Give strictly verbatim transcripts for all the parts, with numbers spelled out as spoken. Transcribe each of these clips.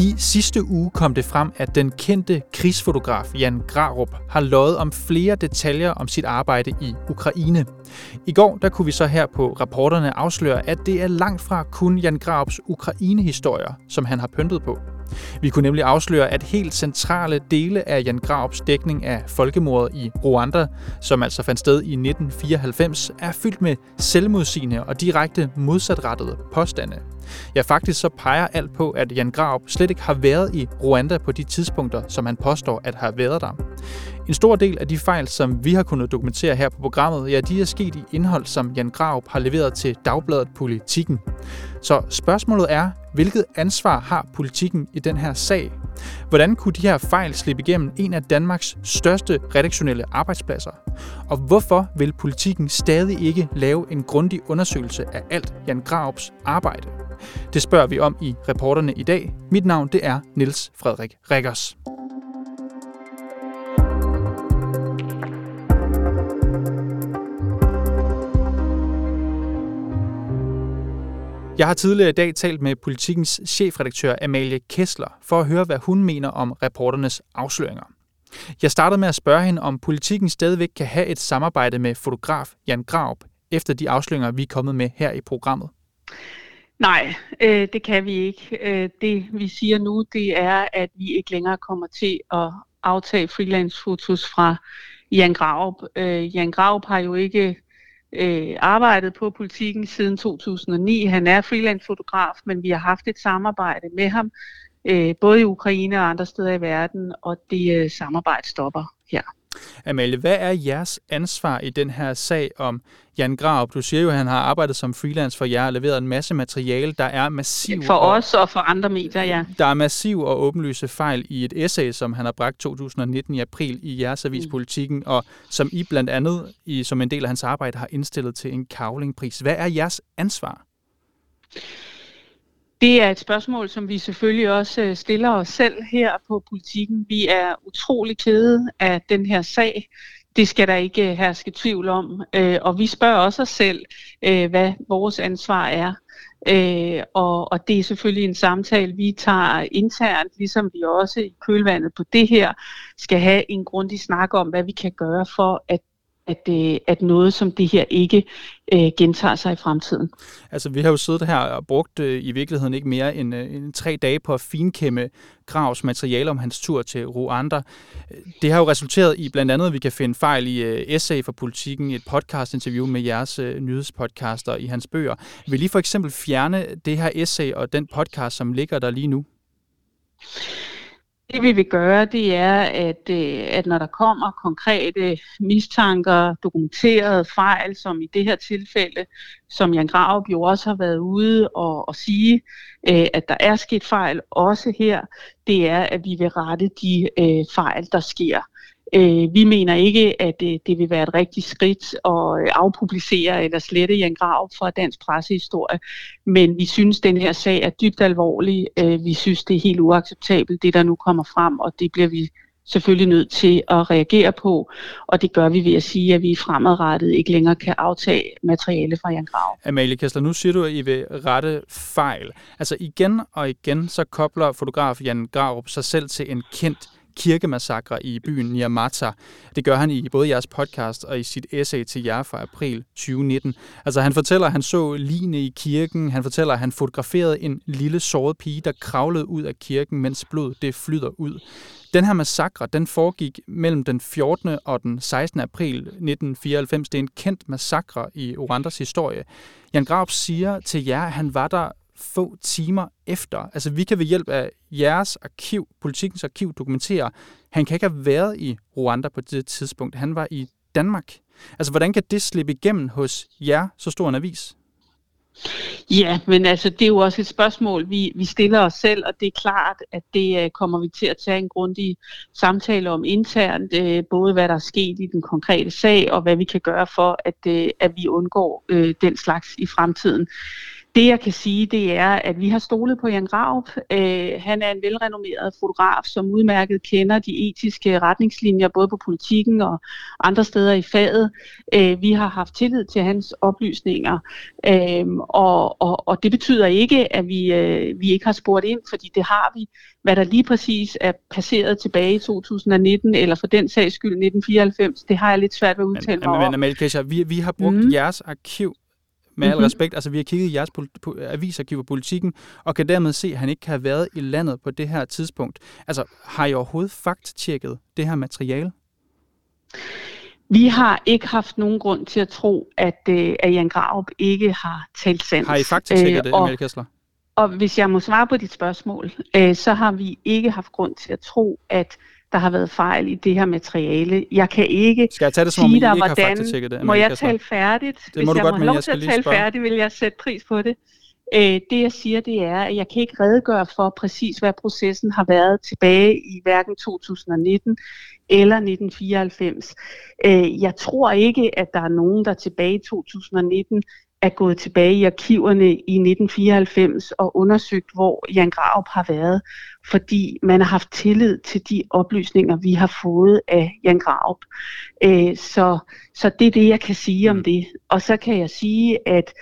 I sidste uge kom det frem, at den kendte krigsfotograf Jan Grarup har løjet om flere detaljer om sit arbejde i Ukraine. I går der kunne vi så her på Reporterne afsløre, at det er langt fra kun Jan Grarups Ukraine-historier, som han har pyntet på. Vi kunne nemlig afsløre, at helt centrale dele af Jan Grarups dækning af folkemordet i Rwanda, som altså fandt sted i nitten fireoghalvfems, er fyldt med selvmodsigende og direkte modsatrettede påstande. Ja, faktisk så peger alt på, at Jan Grarup slet ikke har været i Rwanda på de tidspunkter, som han påstår at have været der. En stor del af de fejl, som vi har kunnet dokumentere her på programmet, ja, de er sket i indhold, som Jan Grarup har leveret til dagbladet Politiken. Så spørgsmålet er, hvilket ansvar har Politiken i den her sag? Hvordan kunne de her fejl slippe igennem en af Danmarks største redaktionelle arbejdspladser? Og hvorfor vil Politiken stadig ikke lave en grundig undersøgelse af alt Jan Grarups arbejde? Det spørger vi om i Reporterne i dag. Mit navn det er Niels Frederik Rickers. Jeg har tidligere i dag talt med Politikens chefredaktør Amalie Kessler for at høre, hvad hun mener om reporternes afsløringer. Jeg startede med at spørge hende, om Politiken stadigvæk kan have et samarbejde med fotograf Jan Grarup efter de afsløringer, vi er kommet med her i programmet. Nej, øh, det kan vi ikke. Øh, det vi siger nu, det er, at vi ikke længere kommer til at aftage freelance-fotos fra Jan Grarup. Øh, Jan Grarup har jo ikke øh, arbejdet på Politiken siden to tusind og ni. Han er freelance-fotograf, men vi har haft et samarbejde med ham, øh, både i Ukraine og andre steder i verden, og det øh, samarbejde stopper her. Amalie, hvad er jeres ansvar i den her sag om Jan Grarup? Du siger jo, at han har arbejdet som freelance for jer og leveret en masse materiale, der er massiv... For os og for andre medier, ja. Der er massiv og åbenlyse fejl i et essay, som han har bragt to tusind og nitten i april i jeres avis Politiken, og som I blandt andet, i, som en del af hans arbejde, har indstillet til en Cavlingpris. Hvad er jeres ansvar? Det er et spørgsmål, som vi selvfølgelig også stiller os selv her på Politiken. Vi er utrolig kede af den her sag. Det skal der ikke herske tvivl om. Og vi spørger også os selv, hvad vores ansvar er. Og det er selvfølgelig en samtale, vi tager internt, ligesom vi også i kølvandet på det her skal have en grundig snak om, hvad vi kan gøre for at At, at noget som det her ikke øh, gentager sig i fremtiden. Altså, vi har jo siddet her og brugt øh, i virkeligheden ikke mere end, øh, end tre dage på at finkæmme Grarups materiale om hans tur til Rwanda. Det har jo resulteret i blandt andet, at vi kan finde fejl i øh, essay for Politiken, et podcastinterview med jeres øh, nyhedspodcaster i hans bøger. Vil I for eksempel fjerne det her essay og den podcast, som ligger der lige nu? Det vi vil gøre, det er, at, at når der kommer konkrete mistanker, dokumenterede fejl, som i det her tilfælde, som Jan Grarup jo også har været ude og, og sige, at der er sket fejl også her, det er, at vi vil rette de øh, fejl, der sker. Øh, vi mener ikke, at øh, det vil være et rigtigt skridt at afpublicere eller slette Jan Grarup fra dansk pressehistorie, men vi synes, den her sag er dybt alvorlig. Øh, vi synes, det er helt uacceptabelt, det der nu kommer frem, og det bliver vi selvfølgelig nødt til at reagere på, og det gør vi ved at sige, at vi fremadrettet ikke længere kan aftage materiale fra Jan Grarup. Amalie Kessler, nu siger du, at I vil rette fejl. Altså igen og igen, så kobler fotograf Jan Grarup sig selv til en kendt kirkemassakre i byen Nyamata. Det gør han i både jeres podcast og i sit essay til jer fra april tyve nitten. Altså han fortæller, at han så ligene i kirken. Han fortæller, at han fotograferede en lille såret pige, der kravlede ud af kirken, mens blod det flyder ud. Den her massakre, den foregik mellem den fjortende og den sekstende april nitten fireoghalvfems. Det er en kendt massakre i Rwandas historie. Jan Grarup siger til jer, at han var der få timer efter. Altså vi kan ved hjælp af jeres arkiv, Politikens arkiv, dokumentere, han kan ikke have været i Rwanda på det tidspunkt. Han var i Danmark. Altså hvordan kan det slippe igennem hos jer, så stor en avis? Ja, men altså det er jo også et spørgsmål, vi, vi stiller os selv, og det er klart, at det øh, kommer vi til at tage en grundig samtale om internt, øh, både hvad der er sket i den konkrete sag, og hvad vi kan gøre for, at, øh, at vi undgår øh, den slags i fremtiden. Det jeg kan sige, det er, at vi har stolet på Jan Grarup. Øh, han er en velrenommeret fotograf, som udmærket kender de etiske retningslinjer, både på Politiken og andre steder i faget. Øh, vi har haft tillid til hans oplysninger, øh, og, og, og det betyder ikke, at vi, øh, vi ikke har spurgt ind, fordi det har vi. Hvad der lige præcis er passeret tilbage i to tusind nitten, eller for den sags skyld nitten fireoghalvfems, det har jeg lidt svært ved at udtale mig om. Men Amalie Kessler, vi, vi har brugt mm. jeres arkiv, med al respekt, altså vi har kigget i jeres avisarkiv og Politiken, og kan dermed se, at han ikke kan have været i landet på det her tidspunkt. Altså, har I overhovedet fakttjekket det her materiale? Vi har ikke haft nogen grund til at tro, at, at Jan Grarup ikke har talt sandt. Har I fakttjekket det, Amalie Kessler? Og hvis jeg må svare på dit spørgsmål, øh, så har vi ikke haft grund til at tro, at der har været fejl i det her materiale. Jeg kan ikke skal jeg tage det, som sige dig, hvordan... Det, må jeg tale færdigt? Det hvis må jeg godt, må have lov til at tale færdigt, vil jeg sætte pris på det. Øh, det jeg siger, det er, at jeg kan ikke redegøre for præcis, hvad processen har været tilbage i hverken to tusind nitten eller nitten fireoghalvfems. Øh, jeg tror ikke, at der er nogen, der tilbage i to tusind nitten... er gået tilbage i arkiverne i nitten fireoghalvfems og undersøgt, hvor Jan Grarup har været, fordi man har haft tillid til de oplysninger, vi har fået af Jan Grarup. Æ, så, så det er det, jeg kan sige om det. Og så kan jeg sige, at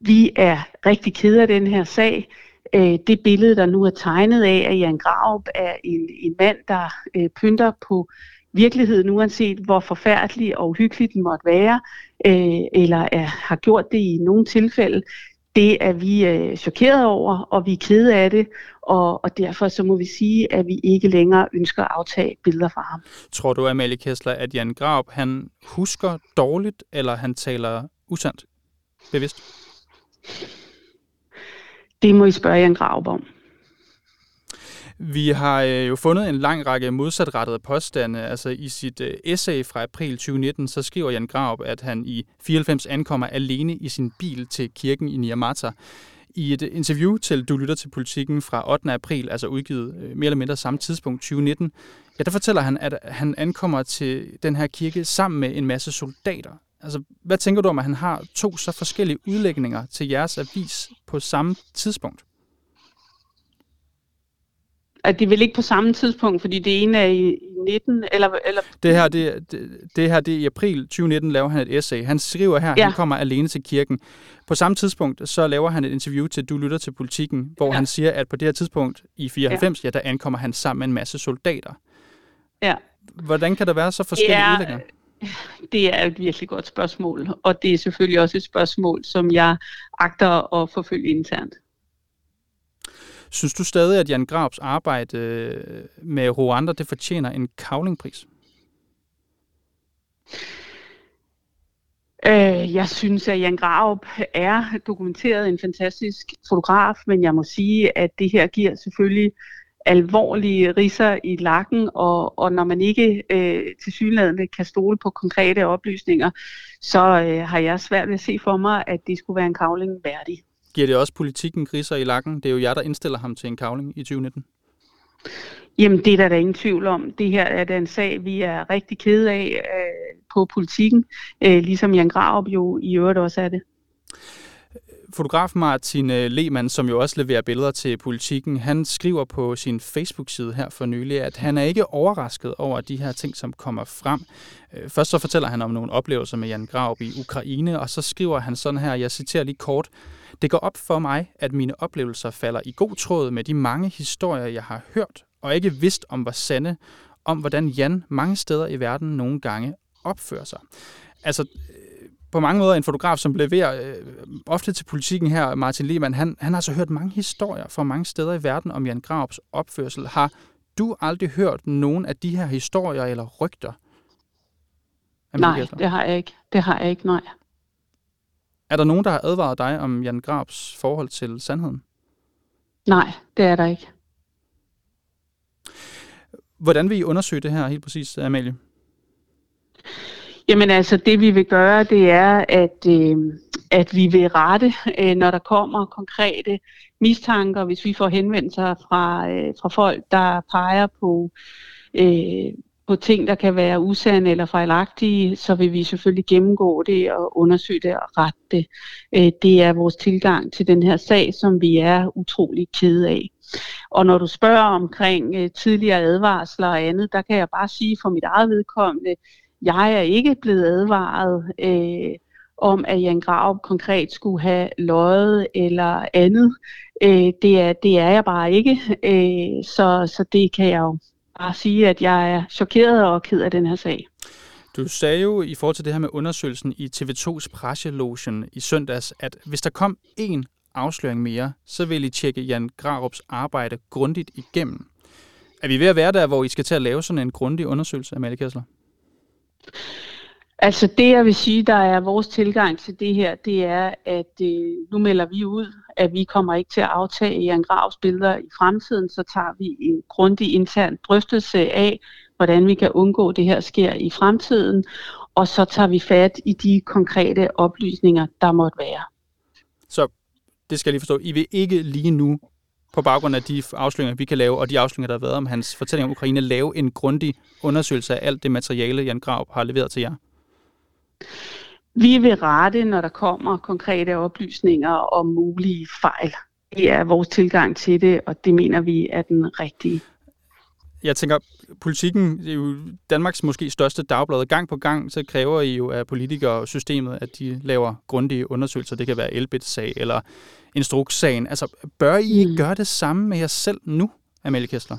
vi er rigtig kede af den her sag. Æ, det billede, der nu er tegnet af, at Jan Grarup er en, en mand, der øh, pynter på virkeligheden, uanset hvor forfærdelig og uhyggelig den måtte være, øh, eller er, har gjort det i nogle tilfælde, det er vi øh, chokeret over, og vi er kede af det, og, og derfor så må vi sige, at vi ikke længere ønsker at aftage billeder fra ham. Tror du, Amalie Kessler, at Jan Grarup, han husker dårligt, eller han taler usandt? Bevidst? Det må I spørge Jan Grarup om. Vi har jo fundet en lang række modsatrettede påstande. Altså i sit essay fra april tyve nitten, så skriver Jan Grarup, at han i fireoghalvfems ankommer alene i sin bil til kirken i Nyamata. I et interview til Du Lytter til Politiken fra ottende april, altså udgivet mere eller mindre samme tidspunkt tyve nitten, ja, der fortæller han, at han ankommer til den her kirke sammen med en masse soldater. Altså, hvad tænker du om, at han har to så forskellige udlægninger til jeres avis på samme tidspunkt? At det vel ikke på samme tidspunkt, fordi det ene er i nitten, eller... eller... Det, her, det, det, det her, det er i april tyve nitten, laver han et essay. Han skriver her, ja. Han kommer alene til kirken. På samme tidspunkt, så laver han et interview til Du Lytter til Politiken, hvor ja. Han siger, at på det her tidspunkt i fireoghalvfems, ja. Ja, der ankommer han sammen med en masse soldater. Ja. Hvordan kan der være så forskellige ja. Udlægninger? Det er et virkelig godt spørgsmål, og det er selvfølgelig også et spørgsmål, som jeg agter at forfølge internt. Synes du stadig, at Jan Grarups arbejde med Rwanda, det fortjener en Cavlingpris? Øh, jeg synes, at Jan Grarup er dokumenteret en fantastisk fotograf, men jeg må sige, at det her giver selvfølgelig alvorlige ridser i lakken, og, og når man ikke øh, tilsyneladende kan stole på konkrete oplysninger, så øh, har jeg svært ved at se for mig, at det skulle være en Cavling værdig. Giver det også Politikken griser i lakken? Det er jo jer, der indstiller ham til en Cavling i tyve nitten. Jamen, det er der da ingen tvivl om. Det her er da en sag, vi er rigtig kede af øh, på Politikken, øh, ligesom Jan Grarup jo i øvrigt også er det. Fotograf Martin Lehmann, som jo også leverer billeder til Politikken, han skriver på sin Facebook-side her for nylig, at han er ikke overrasket over de her ting, som kommer frem. Først så fortæller han om nogle oplevelser med Jan Grarup i Ukraine, og så skriver han sådan her, jeg citerer lige kort, det går op for mig, at mine oplevelser falder i god tråd med de mange historier, jeg har hørt, og ikke vidst om, hvor sande, om hvordan Jan mange steder i verden nogle gange opfører sig. Altså, på mange måder en fotograf, som leverer øh, ofte til Politikken her, Martin Lehmann, han, han har så hørt mange historier fra mange steder i verden om Jan Grarups opførsel. Har du aldrig hørt nogen af de her historier eller rygter? Nej, Kessler? det har jeg ikke. Det har jeg ikke, nej. Er der nogen, der har advaret dig om Jan Grarups forhold til sandheden? Nej, det er der ikke. Hvordan vil I undersøge det her helt præcis, Amalie? Jamen altså, det vi vil gøre, det er, at, øh, at vi vil rette, øh, når der kommer konkrete mistanker, hvis vi får henvendelser fra, øh, fra folk, der peger på øh, på ting, der kan være usande eller fejlagtige, så vil vi selvfølgelig gennemgå det og undersøge det og rette det. Det er vores tilgang til den her sag, som vi er utrolig kede af. Og når du spørger omkring tidligere advarsler og andet, der kan jeg bare sige for mit eget vedkommende, jeg er ikke blevet advaret øh, om, at Jan Grarup konkret skulle have løjet eller andet. Øh, det, er, det er jeg bare ikke, øh, så, så det kan jeg jo bare sige, at jeg er chokeret og ked af den her sag. Du sagde jo i forhold til det her med undersøgelsen i T V to's presselogen i søndags, at hvis der kom én afsløring mere, så vil I tjekke Jan Grarups arbejde grundigt igennem. Er vi ved at være der, hvor I skal til at lave sådan en grundig undersøgelse af Amalie Kessler? Altså det, jeg vil sige, der er vores tilgang til det her, det er, at øh, nu melder vi ud, at vi kommer ikke til at aftage Jan Grarups billeder i fremtiden, så tager vi en grundig intern drøftelse af, hvordan vi kan undgå, at det her sker i fremtiden, og så tager vi fat i de konkrete oplysninger, der måtte være. Så det skal jeg lige forstå. I vil ikke lige nu, på baggrund af de afsløringer, vi kan lave, og de afsløringer, der har været om hans fortælling om Ukraine, lave en grundig undersøgelse af alt det materiale, Jan Grarup har leveret til jer? Vi vil rette, når der kommer konkrete oplysninger om mulige fejl. Det er vores tilgang til det, og det mener vi er den rigtige. Jeg tænker, Politiken er jo Danmarks måske største dagblad. Gang på gang, så kræver I jo af politikere og systemet, at de laver grundige undersøgelser. Det kan være Elbit-sag eller Instruks-sagen. Altså, bør I ikke gøre det samme med jer selv nu, Amalie Kessler?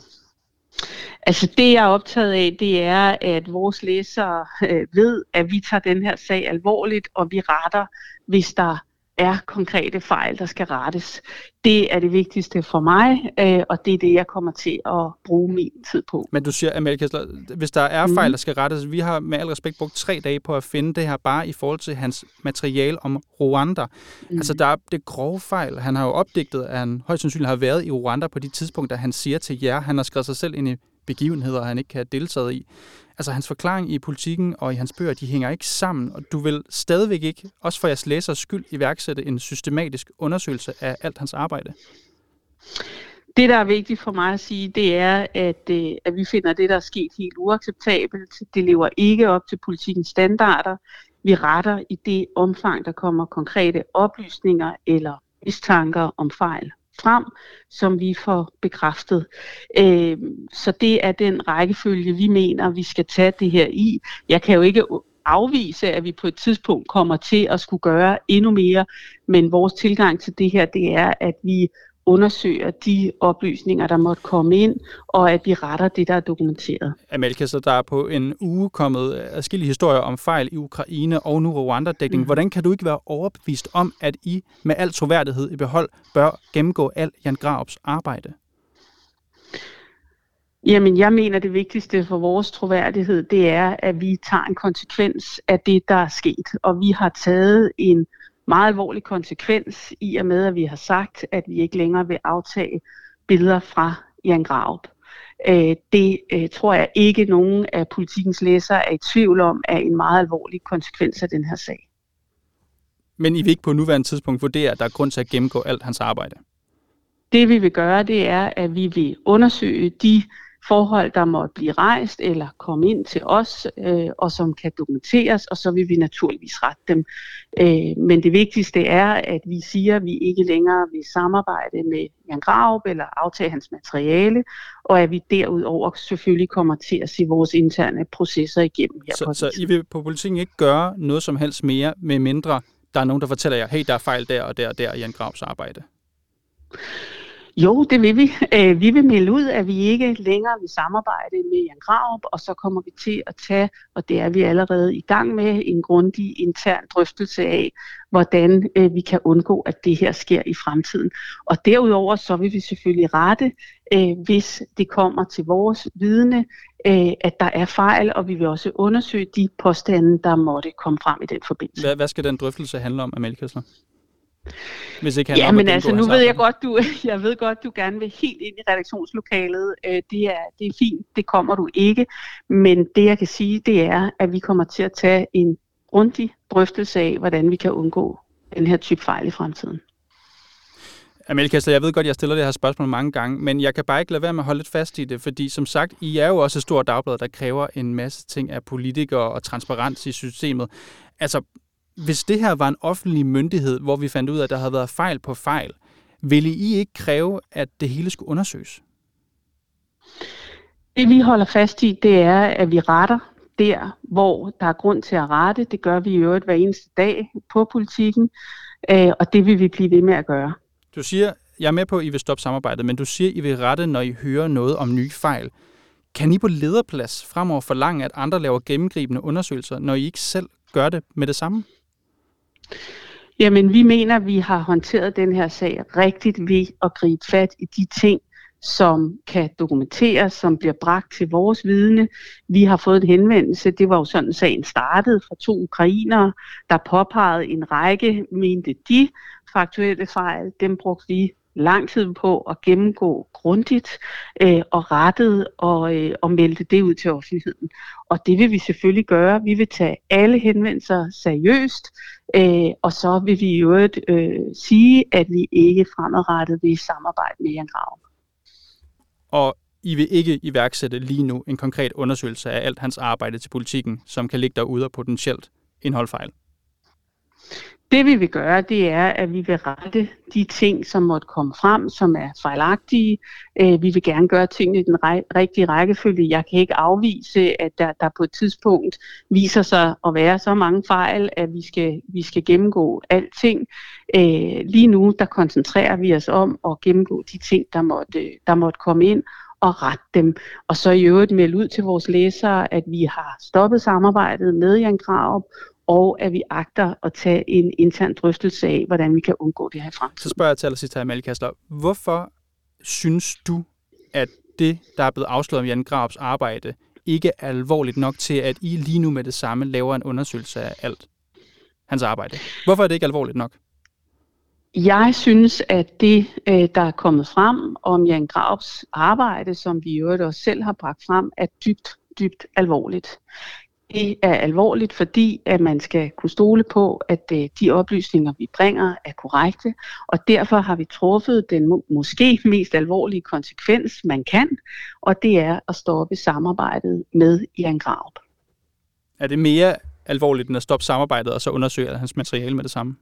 Altså det, jeg er optaget af, det er, at vores læsere øh, ved, at vi tager den her sag alvorligt, og vi retter, hvis der er konkrete fejl, der skal rettes. Det er det vigtigste for mig, øh, og det er det, jeg kommer til at bruge min tid på. Men du siger, Amalie Kessler, hvis der er fejl, der skal rettes, vi har med al respekt brugt tre dage på at finde det her, bare i forhold til hans materiale om Rwanda. Mm. Altså der er det grove fejl, han har jo opdigtet, at han højst sandsynligt har været i Rwanda på de tidspunkter, han siger til jer, han har skrevet sig selv ind i begivenheder, han ikke kan have deltaget i. Altså hans forklaring i Politiken og i hans bøger, de hænger ikke sammen, og du vil stadigvæk ikke, også for jeres læsers skyld, iværksætte en systematisk undersøgelse af alt hans arbejde. Det, der er vigtigt for mig at sige, det er, at, at vi finder det, der er sket, helt uacceptabelt. Det lever ikke op til Politikens standarder. Vi retter i det omfang, der kommer konkrete oplysninger eller mistanker om fejl frem, som vi får bekræftet. Øh, så det er den rækkefølge, vi mener, vi skal tage det her i. Jeg kan jo ikke afvise, at vi på et tidspunkt kommer til at skulle gøre endnu mere, men vores tilgang til det her, det er, at vi undersøger de oplysninger, der måtte komme ind, og at vi retter det, der er dokumenteret. Amalie Kessler, der er på en uge kommet adskillige historier om fejl i Ukraine og nu Rwanda-dækning. Mm. Hvordan kan du ikke være overbevist om, at I med al troværdighed i behold bør gennemgå al Jan Grarups arbejde? Jamen, jeg mener, det vigtigste for vores troværdighed, det er, at vi tager en konsekvens af det, der er sket, og vi har taget en meget alvorlig konsekvens i og med, at vi har sagt, at vi ikke længere vil aftage billeder fra Jan Grarup. Det tror jeg ikke, nogen af Politikens læsere er i tvivl om, er en meget alvorlig konsekvens af den her sag. Men I vil ikke på nuværende tidspunkt vurdere, at der er grund til at gennemgå alt hans arbejde? Det vi vil gøre, det er, at vi vil undersøge de forhold, der måtte blive rejst eller komme ind til os, øh, og som kan dokumenteres, og så vil vi naturligvis rette dem. Øh, men det vigtigste er, at vi siger, at vi ikke længere vil samarbejde med Jan Grarup eller aftage hans materiale, og at vi derudover selvfølgelig kommer til at se vores interne processer igennem. Her så, på så I vil på Politiken ikke gøre noget som helst mere, med mindre der er nogen, der fortæller jer, hey, der er fejl der og der og der i Jan Grarups arbejde? Jo, det vil vi. Vi vil melde ud, at vi ikke længere vil samarbejde med Jan Grarup, og så kommer vi til at tage, og det er vi allerede i gang med, en grundig intern drøftelse af, hvordan vi kan undgå, at det her sker i fremtiden. Og derudover så vil vi selvfølgelig rette, hvis det kommer til vores vidne, at der er fejl, og vi vil også undersøge de påstande, der måtte komme frem i den forbindelse. Hvad skal den drøftelse handle om, Amalie Kessler? Hvis ikke ja, men altså nu ved jeg godt, du, jeg ved godt, du gerne vil helt ind i redaktionslokalet. Det er, det er fint, det kommer du ikke. Men det jeg kan sige, det er, at vi kommer til at tage en grundig drøftelse af, hvordan vi kan undgå den her type fejl i fremtiden. Amalie Kessler, jeg ved godt, jeg stiller det her spørgsmål mange gange, men jeg kan bare ikke lade være med at holde lidt fast i det, fordi som sagt, I er jo også et stort dagblad, der kræver en masse ting af politikere og transparens i systemet. Altså, hvis det her var en offentlig myndighed, hvor vi fandt ud af, at der havde været fejl på fejl, ville I ikke kræve, at det hele skulle undersøges? Det vi holder fast i, det er, at vi retter der, hvor der er grund til at rette. Det gør vi i øvrigt hver eneste dag på Politiken, og det vil vi blive ved med at gøre. Du siger, jeg er med på, at I vil stoppe samarbejdet, men du siger, I vil rette, når I hører noget om nye fejl. Kan I på lederplads fremover forlange, at andre laver gennemgribende undersøgelser, når I ikke selv gør det med det samme? Jamen, vi mener, at vi har håndteret den her sag rigtigt ved at gribe fat i de ting, som kan dokumenteres, som bliver bragt til vores vidne. Vi har fået en henvendelse, det var jo sådan, sagen startede, fra to ukrainere, der påpegede en række, mente de, faktuelle fejl. Dem brugte vi lang tid på at gennemgå grundigt øh, og rettet og, øh, og meldte det ud til offentligheden. Og det vil vi selvfølgelig gøre. Vi vil tage alle henvendelser seriøst, øh, og så vil vi i øvrigt øh, sige, at vi ikke fremadrettet vil samarbejde med Jan Grarup. Og I vil ikke iværksætte lige nu en konkret undersøgelse af alt hans arbejde til Politiken, som kan ligge derude og potentielt indeholde fejl? Det vi vil gøre, det er, at vi vil rette de ting, som måtte komme frem, som er fejlagtige. Vi vil gerne gøre tingene i den rigtige rækkefølge. Jeg kan ikke afvise, at der, der på et tidspunkt viser sig at være så mange fejl, at vi skal, vi skal gennemgå alting. Lige nu, der koncentrerer vi os om at gennemgå de ting, der måtte, der måtte komme ind, og rette dem. Og så i øvrigt melde ud til vores læsere, at vi har stoppet samarbejdet med Jan Grarup, og at vi agter at tage en intern drøftelse af, hvordan vi kan undgå det her frem. Så spørger jeg til allersidst her, Amalie Kessler. Hvorfor synes du, at det, der er blevet afsløret om Jan Grarups arbejde, ikke er alvorligt nok til, at I lige nu med det samme laver en undersøgelse af alt hans arbejde? Hvorfor er det ikke alvorligt nok? Jeg synes, at det, der er kommet frem om Jan Grarups arbejde, som vi i øvrigt også selv har bragt frem, er dybt, dybt alvorligt. Det er alvorligt, fordi at man skal kunne stole på, at de oplysninger, vi bringer, er korrekte. Og derfor har vi truffet den måske mest alvorlige konsekvens, man kan, og det er at stoppe samarbejdet med Jan Grarup. Er det mere alvorligt, end at stoppe samarbejdet og så undersøge hans materiale med det samme?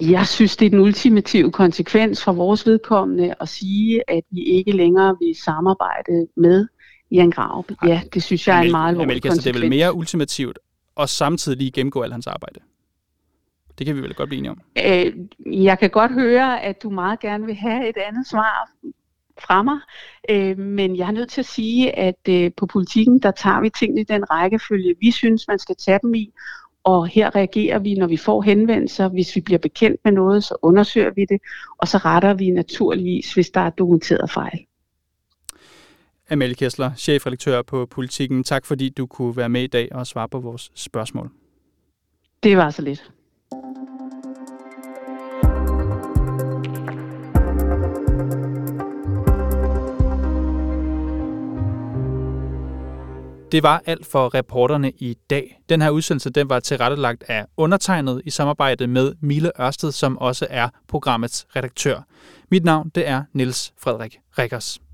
Jeg synes, det er den ultimative konsekvens fra vores vedkommende at sige, at vi ikke længere vil samarbejde med Jan Grarup. Ja, det synes jeg er en meget alvorlig konsekvens. Det er vel mere ultimativt, og samtidig gennemgå alt hans arbejde. Det kan vi vel godt blive enige om. Øh, jeg kan godt høre, at du meget gerne vil have et andet svar fra mig, øh, men jeg er nødt til at sige, at øh, på Politiken, der tager vi tingene i den rækkefølge, vi synes, man skal tage dem i, og her reagerer vi, når vi får henvendelser. Hvis vi bliver bekendt med noget, så undersøger vi det, og så retter vi naturligvis, hvis der er dokumenteret fejl. Amalie Kessler, chefredaktør på Politiken. Tak fordi du kunne være med i dag og svare på vores spørgsmål. Det var så lidt. Det var alt for Reporterne i dag. Den her udsendelse den var tilrettelagt af undertegnet i samarbejde med Mille Ørsted, som også er programmets redaktør. Mit navn det er Niels Frederik Rickers.